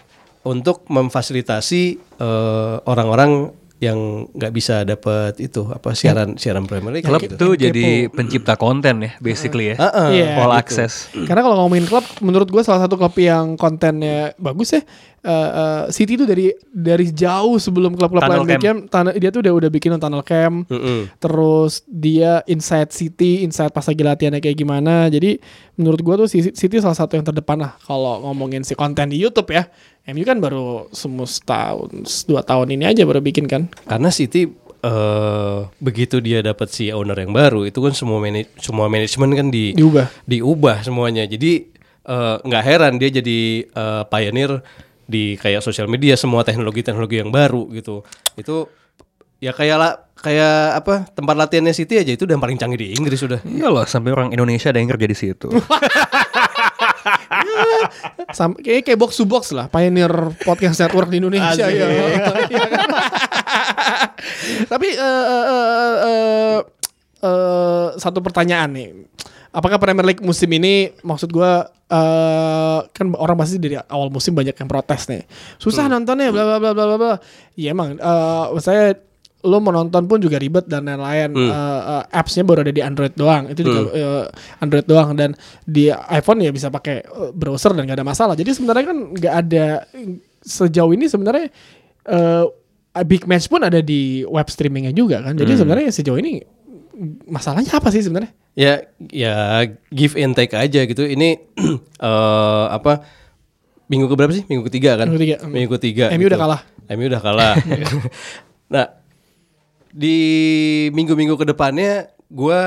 untuk memfasilitasi uh, orang-orang yang nggak bisa dapat itu apa siaran siaran Premier League. Klub gitu. Tuh jadi pencipta konten ya, basically ya, uh-uh, yeah, all gitu. Access. Karena kalau ngomongin klub, menurut gue salah satu klub yang kontennya bagus ya, uh, uh, City itu dari dari jauh sebelum klub-klub lain bikin, dia tuh udah udah bikin tunnel camp, mm-hmm. terus dia inside City, inside pas lagi latihannya kayak gimana. Jadi menurut gue tuh City salah satu yang terdepan lah kalau ngomongin si konten di YouTube ya. M U kan baru semus tahun dua tahun ini aja baru bikin kan. Karena City uh, begitu dia dapat si owner yang baru itu kan semua manaj- semua manajemen kan di diubah, diubah semuanya. Jadi nggak uh, heran dia jadi uh, pioneer di kayak sosial media, semua teknologi-teknologi yang baru gitu. Itu ya kayak lah, kayak apa, tempat latihannya City aja itu udah paling canggih di Inggris udah. Iyalah, sampai orang Indonesia ada yang kerja di situ. Sam- kayak kayak box to box lah, pioneer podcast network di Indonesia ya. Tapi uh, uh, uh, uh, satu pertanyaan nih, apakah Premier League musim ini, maksud gue uh, kan orang pasti dari awal musim banyak yang protes nih, susah hmm. nontonnya bla bla bla bla bla. Iya emang, uh, saya lo mau nonton pun juga ribet dan lain-lain. Hmm. Uh, uh, apps-nya baru ada di Android doang. Itu juga hmm. uh, Android doang, dan di iPhone ya bisa pakai uh, browser dan nggak ada masalah. Jadi sebenarnya kan nggak ada sejauh ini sebenarnya uh, big match pun ada di web streamingnya juga kan. Jadi hmm. sebenarnya sejauh ini masalahnya apa sih sebenarnya? Ya ya give and take aja gitu. Ini uh, apa minggu keberapa sih? Minggu ketiga kan? Minggu ketiga. Minggu ketiga. M U gitu. udah kalah. M U udah kalah. Nah, di minggu-minggu kedepannya gue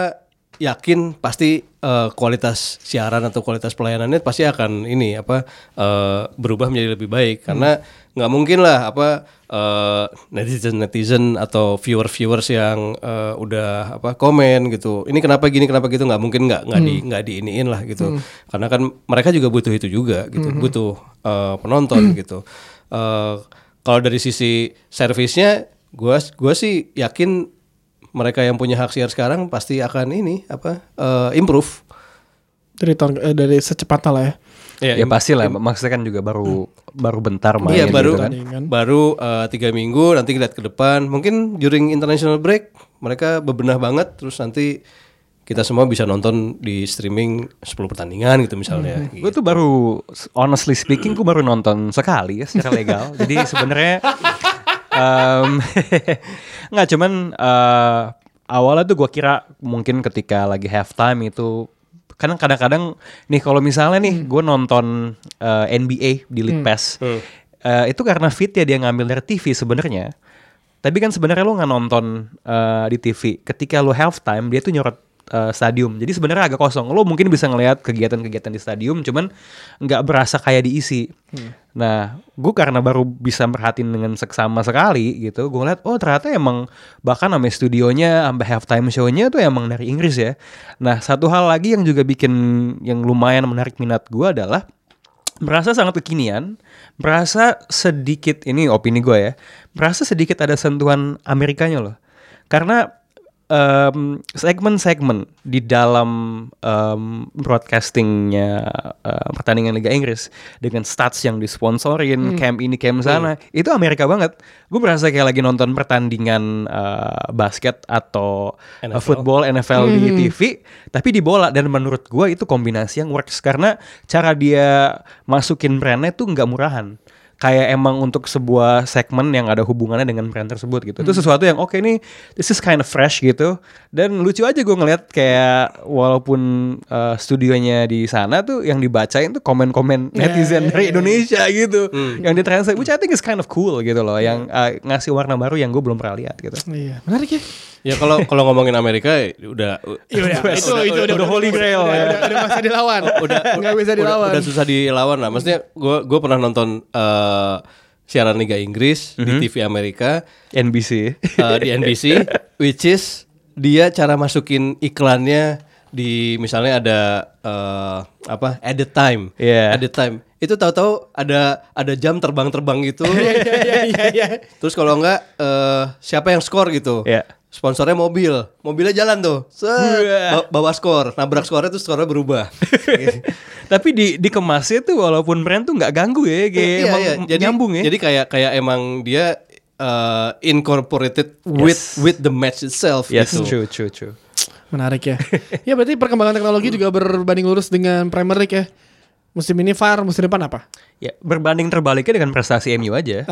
yakin pasti uh, kualitas siaran atau kualitas pelayanannya pasti akan ini apa uh, berubah menjadi lebih baik, karena nggak hmm. mungkin lah apa uh, netizen-netizen atau viewer-viewers yang uh, udah apa komen gitu, ini kenapa gini kenapa gitu, nggak mungkin nggak nggak hmm. di nggak diiniin lah gitu, hmm. karena kan mereka juga butuh itu juga gitu, hmm. butuh uh, penonton hmm. gitu. Uh, kalau dari sisi servisnya, Gua, gua sih yakin mereka yang punya hak siar sekarang pasti akan ini apa uh, improve dari tahun, eh, dari secepatnya lah ya. Ya, ya pasti lah, maksudnya kan juga baru hmm. baru bentar main. Iya baru gitu kan. Baru uh, tiga minggu, nanti lihat ke depan. Mungkin during international break mereka bebenah banget, terus nanti kita semua bisa nonton di streaming sepuluh pertandingan gitu misalnya. Hmm. Gitu. Gue tuh baru, honestly speaking, gue baru nonton sekali ya secara legal. Jadi sebenarnya nggak um, cuman uh, awalnya tuh gue kira mungkin ketika lagi halftime itu, karena kadang-kadang nih kalau misalnya nih gue nonton uh, N B A di League Pass hmm. uh, itu karena fit ya, dia ngambil dari T V sebenarnya, tapi kan sebenarnya lo nggak nonton uh, di T V, ketika lo halftime dia tuh nyorot Uh, stadium, jadi sebenarnya agak kosong. Lo mungkin bisa ngelihat kegiatan-kegiatan di stadium, cuman nggak berasa kayak diisi. Hmm. Nah, gue karena baru bisa merhatiin dengan seksama sekali gitu, gue lihat, oh ternyata emang bahkan sampai studionya, sampai halftime show-nya tuh emang dari Inggris ya. Nah, satu hal lagi yang juga bikin yang lumayan menarik minat gue adalah merasa sangat kekinian, merasa sedikit, ini opini gue ya, merasa sedikit ada sentuhan Amerikanya loh, karena um, segmen-segmen di dalam um, broadcastingnya uh, pertandingan Liga Inggris dengan stats yang disponsorin, hmm. camp ini camp sana, hmm. itu Amerika banget. Gue berasa kayak lagi nonton pertandingan uh, basket atau N F L. Football N F L hmm. di T V, tapi di bola. Dan menurut gue itu kombinasi yang works karena cara dia masukin brandnya tuh nggak murahan. Kayak emang untuk sebuah segmen yang ada hubungannya dengan brand tersebut gitu. Hmm. Itu sesuatu yang oke okay, nih, this is kind of fresh gitu. Dan lucu aja gue ngeliat kayak walaupun uh, studionya di sana tuh yang dibacain tuh komen-komen netizen yeah, dari yeah, Indonesia yeah. gitu. Hmm. Yang ditranslate, which I think is kind of cool gitu loh. Yang uh, ngasih warna baru yang gue belum pernah lihat gitu. Iya, menarik ya. Ya kalau kalau ngomongin Amerika udah ya, udah, itu, udah, itu, udah, udah, udah holy grail udah, ya. Udah, udah bisa dilawan. Udah enggak bisa dilawan. Udah, udah susah dilawan lah. Maksudnya gue gue pernah nonton uh, siaran Liga Inggris mm-hmm. di T V Amerika, N B C. Uh, di N B C which is dia cara masukin iklannya di misalnya ada uh, apa? At the time. Yeah. At the time. Itu tahu-tahu ada ada jam terbang-terbang gitu. Terus kalau enggak uh, siapa yang skor gitu. Yeah. Sponsornya mobil, mobilnya jalan tuh, set, bawa skor, nabrak skornya tuh skornya berubah. Tapi di dikemasnya tuh walaupun brand tuh nggak ganggu ya, kayak iya, emang iya. Jadi, nyambung ya. Jadi kayak kayak emang dia uh, incorporated yes. with with the match itself. Yes, gitu. true, true, true. Menarik ya. Ya berarti perkembangan teknologi juga berbanding lurus dengan Premier League ya. Musim ini V A R, musim depan apa? Ya berbanding terbaliknya dengan prestasi M U aja.